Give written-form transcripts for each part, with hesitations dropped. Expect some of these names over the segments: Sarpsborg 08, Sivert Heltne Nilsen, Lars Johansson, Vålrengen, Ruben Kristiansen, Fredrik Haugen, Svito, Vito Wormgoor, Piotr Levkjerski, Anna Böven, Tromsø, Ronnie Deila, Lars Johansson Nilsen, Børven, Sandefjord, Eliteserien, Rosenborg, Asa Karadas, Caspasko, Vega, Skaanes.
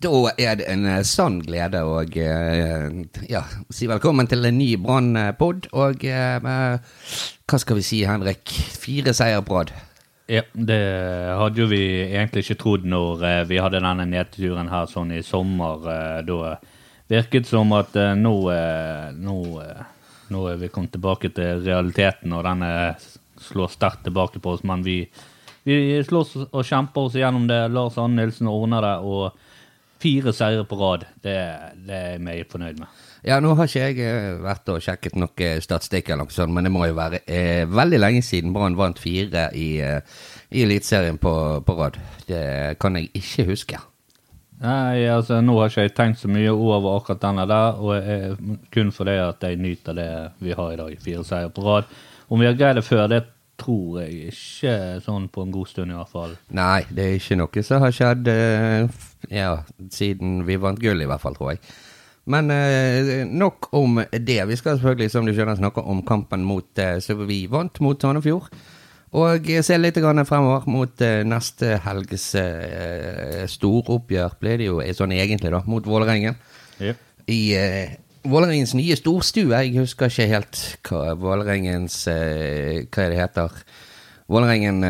Då är det en sann glädje och ja, si välkommen till en ny brannpodd och vad ska vi säga Henrik? 4 seier på rad. Ja, det hade ju vi egentligen inte trodd när vi hade den här nedturen här sån I sommar då verkade som att nu vi kom tillbaka till realiteten och den slår start tillbaka på oss men vi slåss och kämpar oss igenom det Lars Johansson Nilsen ordnar det och 4 seier på rad, det jeg meget fornøyd med. Ja, nå har ikke jeg vært og sjekket noen statistikk eller noe sånt, men det må jo være veldig lenge siden Brann vant 4 I Elitserien på rad. Det kan jeg ikke huske. Nei, altså nå har ikke jeg tenkt så mye over akkurat denne der, og kun for det at jeg nyter det vi har I dag, 4 seier på rad. Om vi har greid det før det, tror jeg ikke sånn på en god stund I hvert fall. Nei, det ikke noe som har skjedd ja, siden vi vant gull I hvert fall, tror jeg. Men nok om det. Vi skal selvfølgelig, som du skjønner, snakke om kampen mot som vi vant mot Sandefjord. Og se litt grann fremover mot neste helges stor oppgjør, ble det jo sånn egentlig da, mot Vålrengen. Yep. I Vålrengens nye storstue, jeg husker ikke helt hva Vålrengens, hva det heter, Vålrengen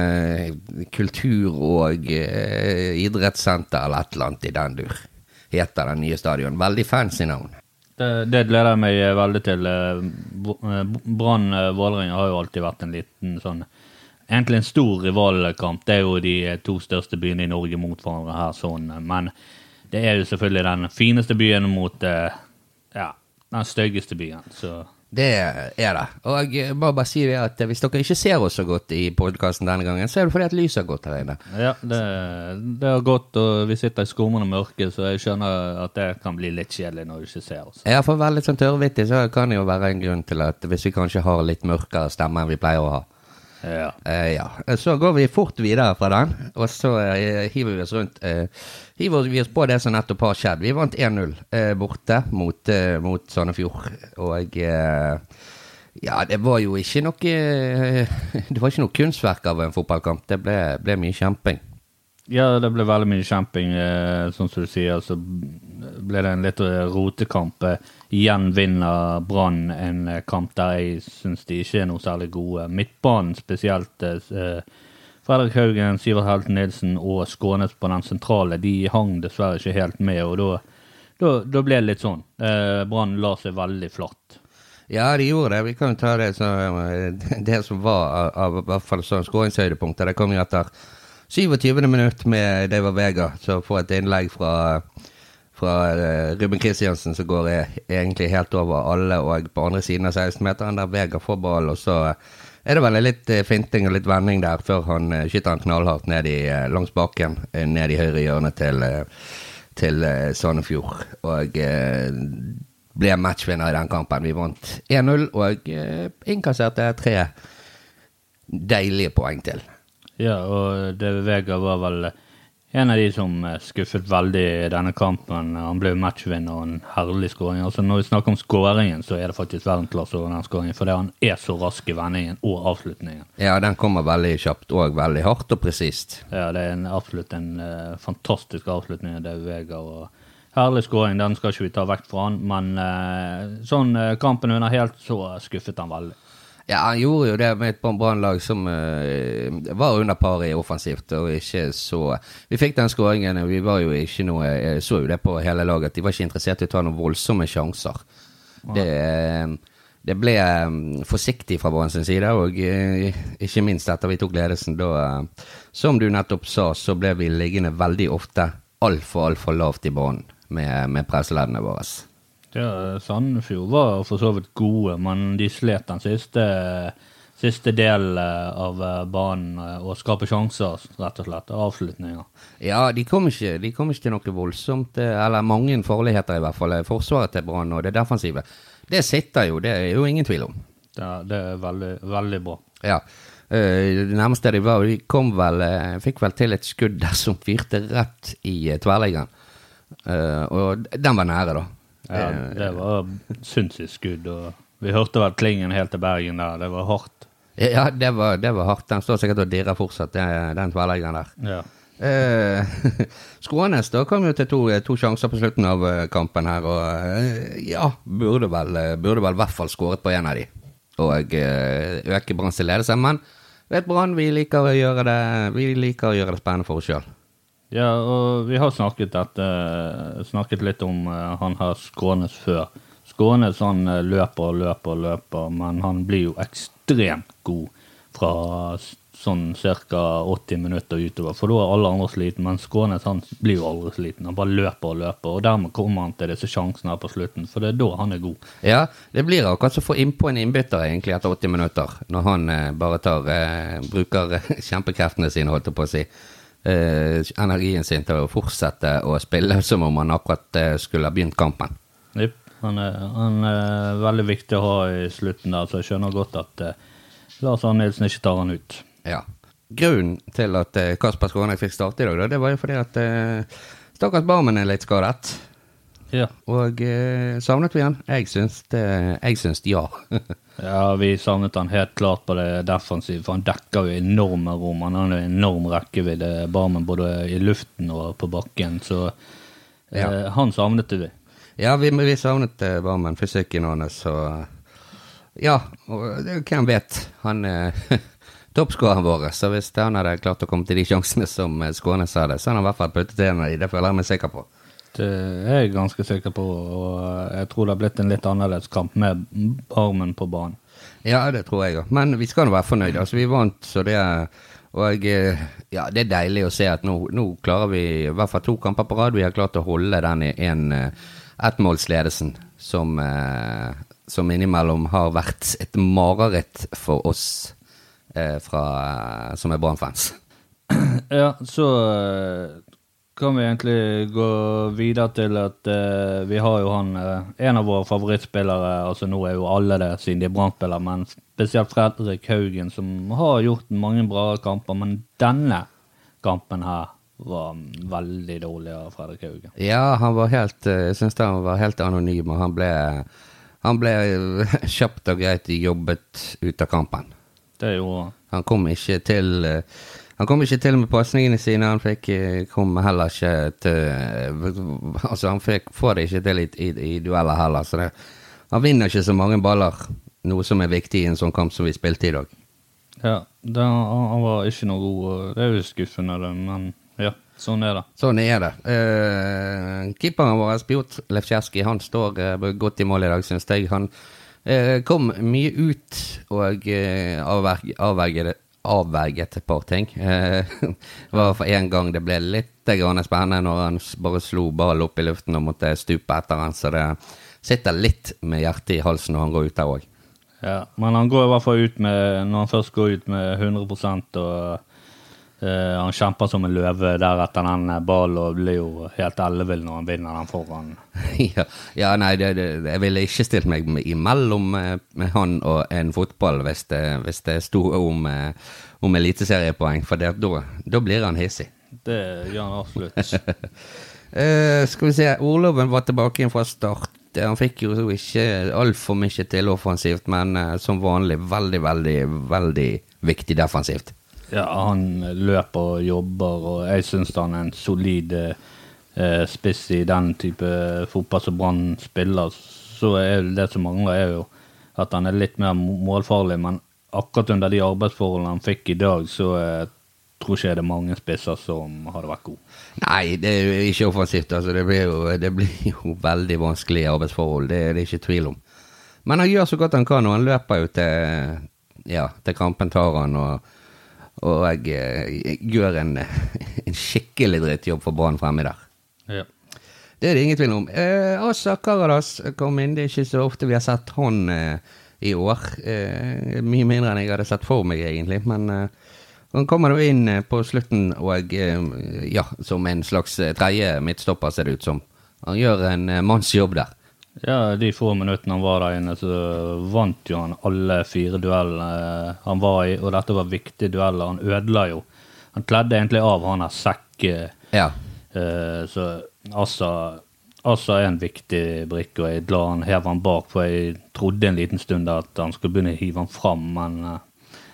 kultur- og idrettssenter eller et eller annet I den dur, heter den nye stadion. Veldig fancy navn. Det gleder jeg meg veldig til. Brann Vålrengen har jo alltid vært en liten sånn, egentlig en stor rivalkamp. Det jo de 2 største byene I Norge mot hverandre her sånn, men det jo selvfølgelig den fineste byen mot ja, den styggaste byen så det det. Och jag bara säger att hvis dere ikke ser oss så godt I podcasten denne gangen, så det fordi at lyset har gått her inne. Ja, det har gått och vi sitter I skummen og mørke, så jeg skjønner at det kan bli litt kjedelig når du ikke ser oss. Ja, for å være litt sånn tørrvittig, så kan det jo være en grunn til at hvis vi kanskje har litt mørkere stemme enn vi pleier å ha. Ja. Ja, så går vi fort videre fra den, og så hiver vi oss rundt hiver vi oss på det som nettopp har skjedd. Vi vant 1-0 borte mot Sandefjord, og ja, det var jo ikke noe det var ikke noe kunstverk av en fotballkamp, det ble mye kjemping. Ja, det ble veldig mye kjemping, som du sier, så ble det en litt rotekamp. Igjen vinner Brann en kamp der jeg synes de ikke noe særlig gode. Midtbanen spesielt, Fredrik Haugen, Sivert Heltne Nilsen og Skaanes på den sentrale, de hang dessverre ikke helt med, og da ble det litt sånn. Brann la seg veldig flatt. Ja, de gjorde det. Vi kan ta det som var av hvert fall sånn skåringshøydepunkter. Det kom jo etter 27. minutt med det var Vega, så får et innlegg fra Ruben Kristiansen så går egentlig helt over alle og på andre siden av 16 meter der Vega får ball, og så det veldig litt finting og litt vending der før han skytter han knallhardt ned I langs bakken, ned I høyre hjørne til Sandefjord, og ble matchvinner I den kampen. Vi vant 1-0 og innkasserte 3 deilige poeng til. Ja, og det Vega var vel en av de som skuffet veldig I denne kampen. Han ble matchvinner og en herlig skåring. Altså når vi snakker om skåringen, så det faktisk verdensklasse over den skåringen, for han så rask I vendingen og avslutningen. Ja, den kommer veldig kjapt og veldig hardt og presist. Ja, det absolutt en fantastisk avslutning det Vega, og herlig skåring, den skal ikke vi ta vekk fra han, men sånn kampen under helt, så skuffet han veldig. Ja, han gjorde jo det med et brannlag som var under par I offensivt, og ikke så... Vi fikk den skåringen, og vi var jo ikke noe... Jeg så jo det på hele laget, de var ikke interessert I å ta noen voldsomme sjanser. Det ble forsiktig fra Brann sin side, og ikke minst etter vi tok ledelsen, da, som du nettopp sa, så ble vi liggende veldig ofte alt for lavt I Brann med presseleddene våre. Ja, Sandefjord var for så vidt gode, men de slet den siste del av banen og skapet sjanser, rett og slett, avslutninger. Ja, de kom ikke til noe voldsomt, eller mange farligheter I hvert fall, forsvaret til Brann og det defensive. Det sitter jo, det jo ingen tvil om. Ja, det veldig, veldig bra. Ja, nærmest det var, de kom vel, fikk vel til et skudd der som fyrte rett I tverrleggeren, og den var nære da. Ja, det var sinnssykt skudd, og vi hørte vel klingen helt til Bergen der, det var hardt. Ja, det var hardt, den står sikkert og dirrer fortsatt, den tverrleggeren der. Ja. Skaanes da kom jo til to sjanser på slutten av kampen her og ja, burde vel I hvert fall skåret på en av de og øke Branns ledelse men vet Brann, vi liker å gjøre det spennende for oss selv ja, og vi har snakket litt om han her Skaanes før Skaanes han løper men han blir jo ekstremt god fra sånn cirka 80 minutter utover, for da alle andre sliten, men Skaanes han blir jo aldri sliten, han bare løper, og dermed kommer han til disse sjansene her på slutten, for det da han god. Ja, det blir akkurat så få innpå en innbytter egentlig etter 80 minutter, når han bare bruker kjempekreftene sine, holdt på å si, energien sin til å fortsette å spille som om han akkurat skulle ha begynt kampen. Yep, han er veldig viktig å ha I slutten der, så jeg skjønner godt at Lars Nilsen ikke tar han ut. Ja. Grunnen til at Caspasko fikk starte I dag, det var jo fordi at stakkars barmen litt skadet. Ja. Og savnet vi han? Jeg synes ja. ja, vi savnet han helt klart på det defensiv, for han dekker jo enorme rom, han har en enorm rekkevidde barmen både I luften og på bakken, så han savnet det vi. Ja, vi savnet barmen, fysikken hans, så ja, og hvem vet, han toppskåren vår, så hvis han hadde klart å komme til de sjansene som Skaanes hadde, så han har I hvert fall puttet en av de, det føler jeg meg sikker på. Det jeg ganske sikker på, og jeg tror det har blitt en litt annerledes kamp med armen på banen. Ja, det tror jeg også, men vi skal jo være fornøyde, altså vi vant, så det og ja, det deilig å se at nå klarer vi, I hvert fall 2 kamper på rad, vi har klart å holde den I en ettmålsledelsen som innimellom har vært et mareritt for oss som Brann-fans. Ja, så kan vi egentlig gå videre til at vi har jo en av våre favorittspillere, altså nå jo alle det siden de Brann-spillere, men spesielt Fredrik Haugen som har gjort mange bra kamper, men denne kampen her var veldig dårlig av Fredrik Haugen. Ja, jeg synes han var helt anonym, og han ble kjapt og greit jobbet ut av kampen. Det gjorde han. Han kom ikke til med passningene sine, han får det ikke til i dueller heller, så det, han vinner ikke så mange baller, noe som viktig I en sånn kamp som vi spilte I dag. Ja, han var ikke noe god, det jo skuffende, men ja, sånn det. Sånn det. Keeperen vår, Piotr Levkjerski, han står godt I mål I dag, synes jeg. Han kom mye ut og avverget et par ting. Det var for en gang det ble litt spennende når han bare slo ball opp I luften og måtte stupe etter han, så det sitter litt med hjertet I halsen når han går ut der også. Ja, men han går I hvert fall ut med, når han først går ut med 100%, og han kjemper som en løve der etter den ball og blir jo helt ellevill når han vinner den foran ja, nei, jeg ville ikke stilt meg imellom med han og en fotball hvis det stod om eliteseriepoeng, for da blir han hissig. Det gjør han absolutt. Skal vi se, Orloven var tilbake igjen fra start. Han fikk jo ikke alt for mye til offensivt, men som vanlig veldig, veldig, veldig viktig defensivt. Ja, han løper og jobber, og jeg synes han en solid spiss I den type fotball som Brann spiller, så det som mangler jo at han litt mer målfarlig, men akkurat under de arbeidsforholdene han fikk I dag, så tror ikke det mange spisser som hadde vært gode. Nei, det jo ikke offensivt, altså det blir jo veldig vanskelige arbeidsforhold, det ikke tvil om. Men han gjør så godt han kan, og han løper jo til kampen tar han, og jeg gjør en skikkelig drittjobb for Brann fremme der. Ja. Det det ingen tvil om. Asa Karadas kom inn, det ikke så ofte vi har sett han I år. Mye mindre enn jeg hadde sett for meg egentlig, men han kommer jo inn på slutten, og ja, som en slags tredje midtstopper ser det ut som. Han gjør en mannsjobb der. Ja, de få minuttene han var der inne, så vant jo han alle 4 duellene han var I, og dette var viktige dueller, han ødela jo. Han kledde egentlig av, han sekk. Ja. Så Assa en viktig brikke, og jeg la han heve han bak, for jeg trodde en liten stund at han skulle begynne å hive han fram, men...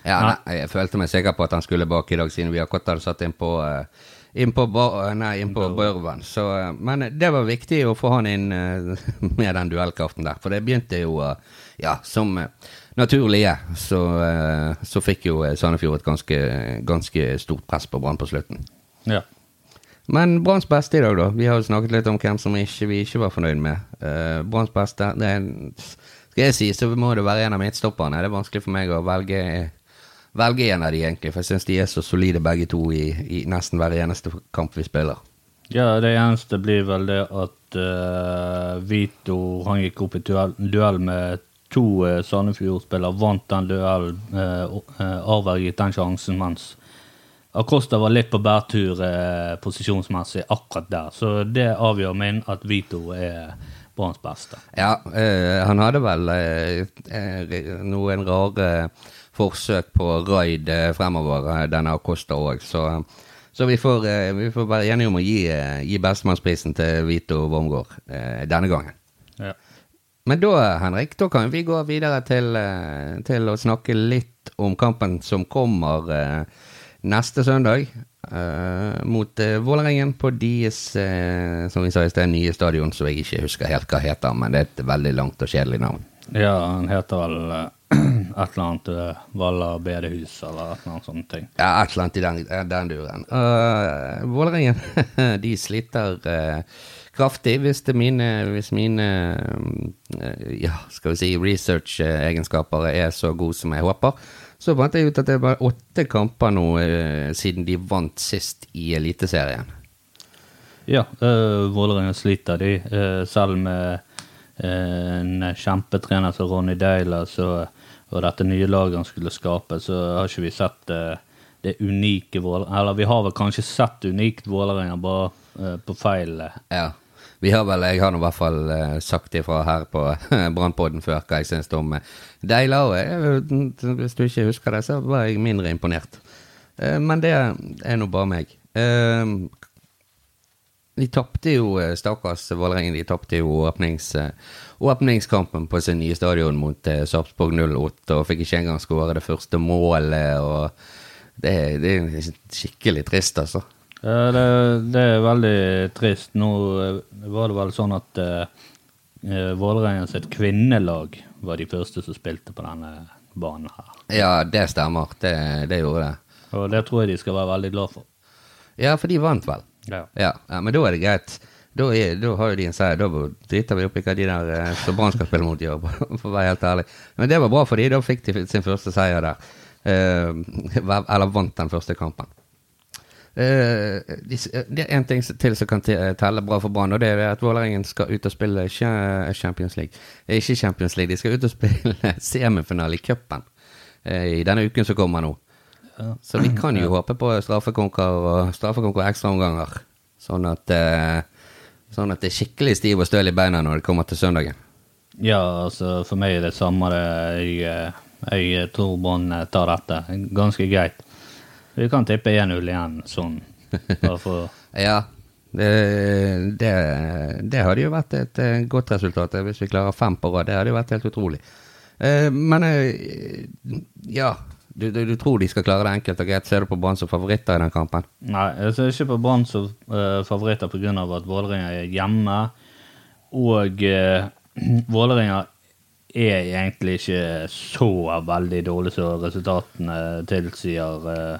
Ja, nei, jeg følte meg sikker på at han skulle bak I dag, siden vi akkurat hadde satt inn på in på nej in på Børven. Så men det var viktigt att få han in med den duellkraften där för det begynte ju ja som naturliga så fick ju Sandefjord ett ganska stort press på Brann på slutet. Ja. Men Branns bästa idag då. Vi har ju snackat lite om vem som vi inte var förnöjd med. Branns bästa ska jag säga så måste det vara en av mittstopparna. Det är vanskligt för mig att välja en av de egentligen för jag syns de är så solide bägge två i nästan varje eneste kamp vi spelar. Ja, det eneste blir väl det att Vito han gick upp i duell med två Sandefjord-spelare vann den duell avverget den chansen mans. Acosta var lite på bärtur positionsmässigt akkurat där så det avgör men att Vito är Branns bästa. Ja, han hade väl nog en rar försök på röjd framöver denna Acosta och så vi får bara gärna om att ge bästmansprisen till Vito Wormgoor denna gången. Ja. Men då Henrik, då kan vi gå vidare till att snacka lite om kampen som kommer nästa söndag mot Vålrengen på DS som vi sa i den nya stadion så jag inte huskar helt vad heter men det är ett väldigt långt och kärligt namn. Ja, han heter väl Atlant Valla Bedehus eller något sånt. Ja, Atlant i den duren. Vålrengen de sliter kraftigt visst min ja, ska vi säga research egenskaper är så god som jag hoppas. Så vant jeg ut at det var 8 kamper nå siden de vant sist i Eliteserien. Ja, Vålrengen sliter de. Selv med en kjempetrener som Ronnie Deila og dette nye laget han skulle skape, så har ikke vi sett det unike Vålrengen. Eller vi har vel kanskje sett unikt Vålrengen bare på feil. Ja, jeg har nå i hvert fall sagt ifra her på Brannpodden før, hva jeg synes om Deila, hvis du ikke husker det, så var jeg mindre imponert. Men det er nå bare meg. De tappte jo, stakkars Vålrengen, de tappte jo åpningskampen på sin nye stadion mot Sarpsborg 08, og fikk ikke engang skåre det første målet, og det er skikkelig trist, altså. Ja, det är väldigt trist. Nu var det väl sån att Vålrengen sitt kvinnelag var de första som spelade på den här banan här. Ja, det stämmer. Det gjorde det. Och det tror jag de ska vara väldigt glada för. Ja, för de vant väl. Ja. Ja, men då är det grejt. Då har ju de en sån här, då tittar vi upp vilka de där så Brann ska spela mot dem för vara helt ärlig. Men det var bra för de då fick de sin första seger där. Alla vant den första kampen. Det är en ting till som kan tala bra för Brann och det är att Vålrengen ska ut och spela Champions League. Inte Champions League, de ska ut och spela semifinal i cupen. I den uken så kommer nog. Ja. Så vi kan ju hoppa på straffekonkurrens och extra omgångar sån att det är skickligt stiv och stöl i benen när det kommer till söndagen. Ja, alltså för mig är det samma det jag tror Brann tar detta ganska grejt. Vi kan tippa 1-0 igen sån. Ja, det hade ju varit ett gott resultat. Om vi klarar 5 på rad, det hade varit helt otroligt. Men ja, du tror de ska klara det enkelt och grejt. Ser du på Brann som favoriter i den kampen? Nej, jag ser inte på Brann som favoriter på grund av att Vålrengen är hemma och Vålrengen är egentligen inte så väldigt dålig så resultaten tillsier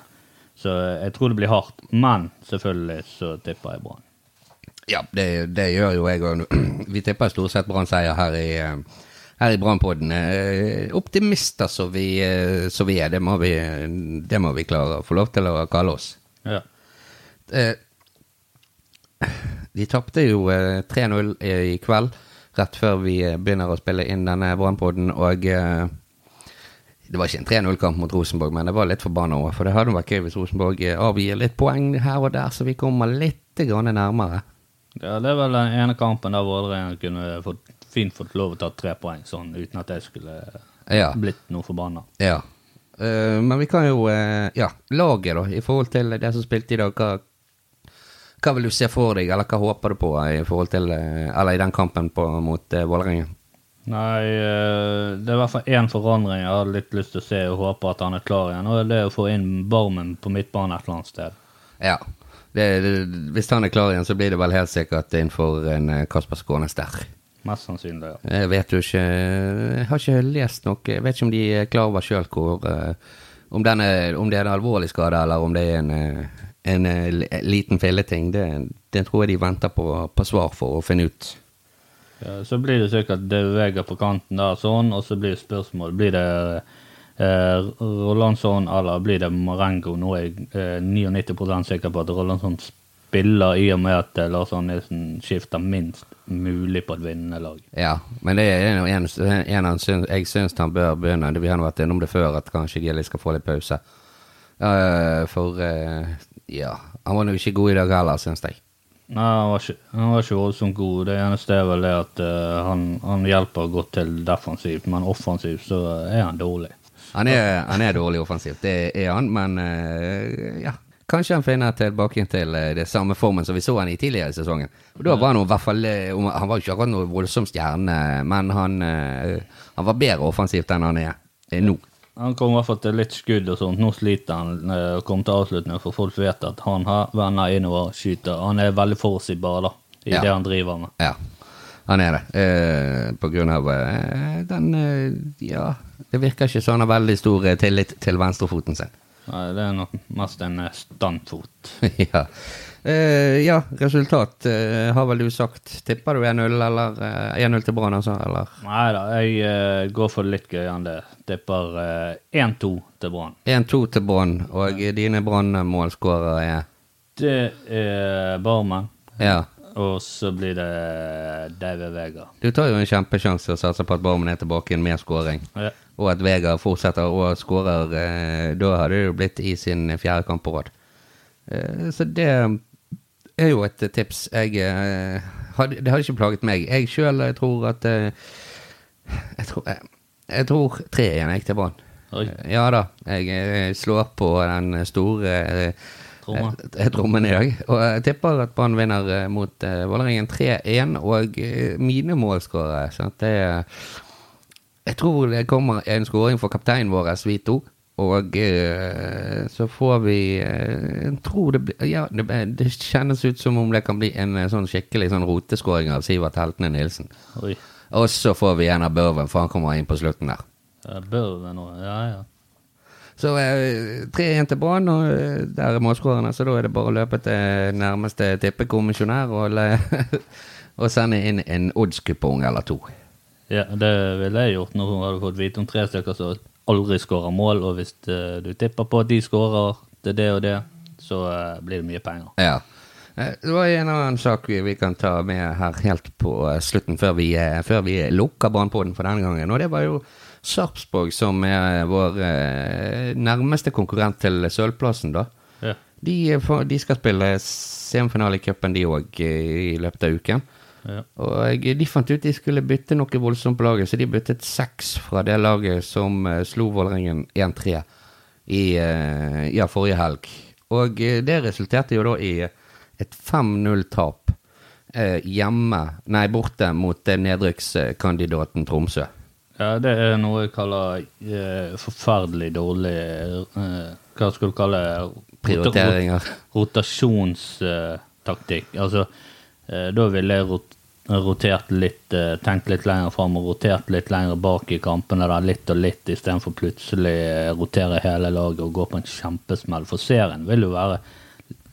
så jag tror det blir hårt men självklart så tippar jag Brann. Ja, det gör ju jag. Vi tippar stort sett Brann säger här i Brannpodden. Optimister så vi är det må vi klara få lov till att kalla oss. Ja. De tappte ju 3-0 i kväll. Rätt för vi börjar att spela in den här Brannpodden och det var inte en 3-0-kamp mot Rosenborg men det var lite förbannat för det hade varit kul hvis Rosenborg avger lite poäng här och där så vi kommer lite grann närmare. Ja, det var den ena kampen där Vålrengen kunde få fint fått lov att ta 3 poäng sån utan att det skulle blivit något förbannat. Ja. Men vi kan ju ja, laget då i förhåll till det som spelat idag vad vill du se för dig? Alla kan hoppa på i förhåll till alla i den kampen mot Vålrengen. Nej, det var för en förändring. Jag hade lite lust att se och hoppa att han är klar igen. Och det är att få in Barmen på mittbanan ett eller annat ställe. Ja, hvis han klar igjen så blir det vel helt sikkert innenfor en Caspasko der. Mest sannsynlig, ja. Jeg vet jo ikke, jeg har ikke lest noe, jeg vet ikke om de klarer over selv hvor, om det en alvorlig skade eller om det en liten filleting, det tror jeg de venter på svar for å finne ut. Ja, så blir det sikkert det Vega på kanten der sånn, og så blir det spørsmål, blir det Rolandsson eller blir det Marengo? Nå jeg 99% sikker på at Rolandsson spiller I og med at Larsson Nilsen skifter minst mulig på et vinnende lag. Ja, men det en han syns, jeg syns han bør begynne, vi har vært innom det før, at kanskje Gilly skal få litt pause. Ja, han var jo ikke god I dag heller, syns jeg. Nei, han var ikke voldsomt god. Det eneste vel at han hjelper godt til defensivt, men offensivt så han dårlig. Han er dårlig offensivt, det han, men ja. Kanskje han finner tilbake til det samme formen som vi så han I tidligere I sesongen. Da var han I hvert fall, han var ikke akkurat noe voldsom stjerne, men han var bedre offensivt enn han nå. Han kom I hvert fall til litt skudd og sånt, nå sliter han å komme til avslutningen, for folk vet at han har venner innover skyter. Han veldig forutsigbar da, I det han driver med. Ja, han det. På grunn av det virker ikke sånn han har veldig stor tillit til venstrefoten sin. Nej, det är nog mest en standfot. Ja. Ja, resultat har väl du sagt. Tippar du 1-0 eller 1-0 till Brann alltså eller? Nej då, jag går för lite gärna. Tippar 1-2 till Brann. 1-2 till Brann och dina Brann-målskorare är det Barman. Ja. Och så blir det David Vega. Du tar ju en kämpechans att satsa på att Barman är tillbaka I en mer scoring. Ja. Och att Vega fortsätter och skorar då har det ju blivit I sin fjärde kamp på rad. Så det är ju ett tips. Det har inte plagat mig. Jag själv tror att jag tror 3-1 gick till Brann. Ja då, jag slår på den stora trommen I dag och jag tippar att Brann vinner mot Vålrengen 3-1 och mina målskorare så att det Jeg tror det kommer en scoring for kapteinen vår, Svito, og så får vi, jeg tror det blir, ja, det kjennes ut som om det kan bli en sånn skikkelig sånn rotescoring av Sivert Heltne Nilsen. Oi. Og så får vi Anna Böven, for han kommer inn på slutten der. Bøven også, ja. Så 3-1 til Brann, og der målscorerne, så da det bare å løpe til nærmeste tippekommisjonær og sende inn en oddskupong eller to. Ja, det ville jeg gjort når hun hadde fått vite om tre stykker som aldri skårer mål, og hvis du tipper på at de skårer til det og det, så blir det mye penger. Ja, det var en annen sak vi kan ta med her helt på slutten før vi lukker Brannpodden for denne gangen, og det var jo Sarpsborg som vår nærmeste konkurrent til sølvplassen da. Ja. De skal spille semifinale I cupen de også I løpet av uken. Ja. Og de fant ut de skulle bytte noe voldsomt på laget, så de byttet 6 fra det laget som slo Vålringen 1-3 I forrige helg. Og det resulterte jo da I et 5-0-tap borte mot nedrykkskandidaten Tromsø. Ja, det noe jeg kaller forferdelig dårlig, hva skal du kalle prioriteringer, rotasjonstaktikk. Altså, da ville jeg rotert litt, tenkt litt lenger frem og rotert litt lenger bak I kampene der, litt og litt, I stedet for plutselig rotere hele laget og gå på en kjempesmell for serien. Vil jo være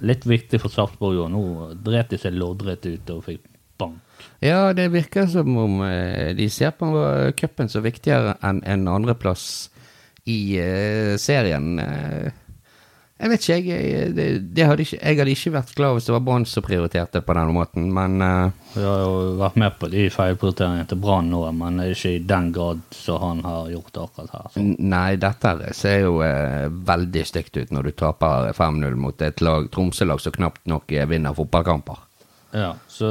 litt viktig for Sarpsborg, og nå dret de seg loddrett ut og fikk bank. Ja, det virker som om de ser på cupen så viktigere enn en andreplass I serien. Jeg vet ikke, jeg hadde ikke vært glad hvis det var Brann som prioriterte på den måten, men... Jeg har jo vært med på de feilprioriteringene til Brann nå, men ikke I den grad som han har gjort akkurat her. Så. Nei, dette ser jo veldig stygt ut når du taper 5-0 mot et lag, Tromsø-lag som knapt nok vinner fotballkamper. Ja, så...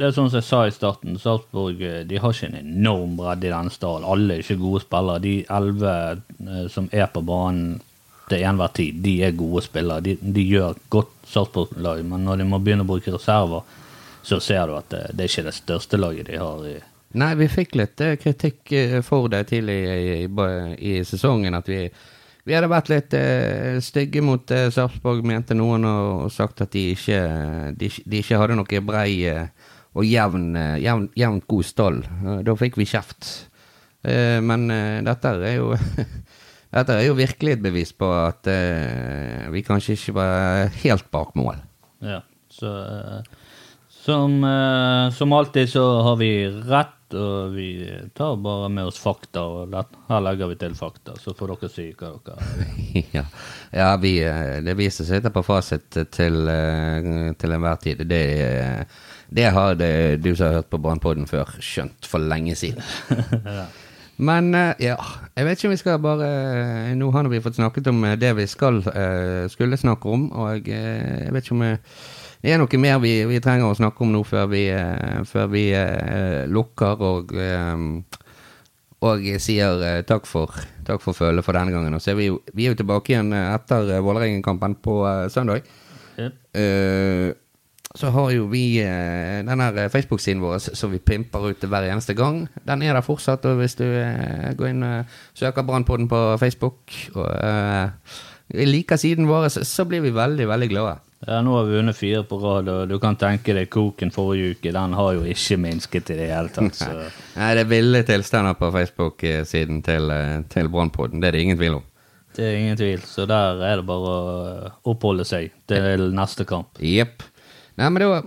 det som jeg sa I starten, Sarpsborg, de har ikke en enorm bredd I denne stallen. Alle ikke gode spillere. De 11 som på banen til enhver tid, de gode spillere. De gjør godt Sarpsborg-lag, men når de må begynne å bruke reserver, så ser du at det ikke det største laget de har I. Nei, vi fikk litt kritikk for det tidlig I sesongen, at vi Vi hade varit lite stygge mot Sarpsborg med inte någon och sagt att de inte hade något bra och jämnt god stål. Då fick vi käft. Men detta är ju verkligen ett bevis på att vi kanske inte var helt bak mål. Ja, så som alltid så har vi rätt och vi tar bara med oss fakta och här lägger vi till fakta så får dere se hva. Ja, vi det visar sig att på facit till en värtid det har det, du så hört på Brandpodden för skönt för länge sedan. Ja. Men ja, jag vet inte om vi ska bara nu har vi fått snackat om det vi skulle snacka om och jag vet inte om det är något mer vi tränger att snacka om nu för vi lukkar och säger tack för följande för den gången och så vi är tillbaka igen efter Vålrengen-kampen på söndag. Mm. Så har ju vi den här Facebook-sidan vår som vi pimpar ut varje eneste gång. Den är där fortsatt och hvis du går in och söker Brandpodden på Facebook och lika sidan vår så blir vi väldigt, väldigt glada. Ja, nu har vi under 4 på rad och du kan tänka dig koken förrige uke, den har ju inte minskat i det helt alltså. Nej, det är villigt tillstånd på Facebook-sidan till Brandpodden, det är det inget vill om. Det är inget vill, så där är det bara att upphålla sig till nästa kamp. Jep. Ja, men då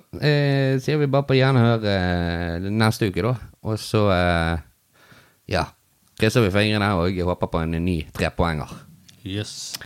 ser vi bara på gärna hör nästa uke då. Och så ja, kryssar vi fingrarna och hoppas på en ny 3 poänger. Yes.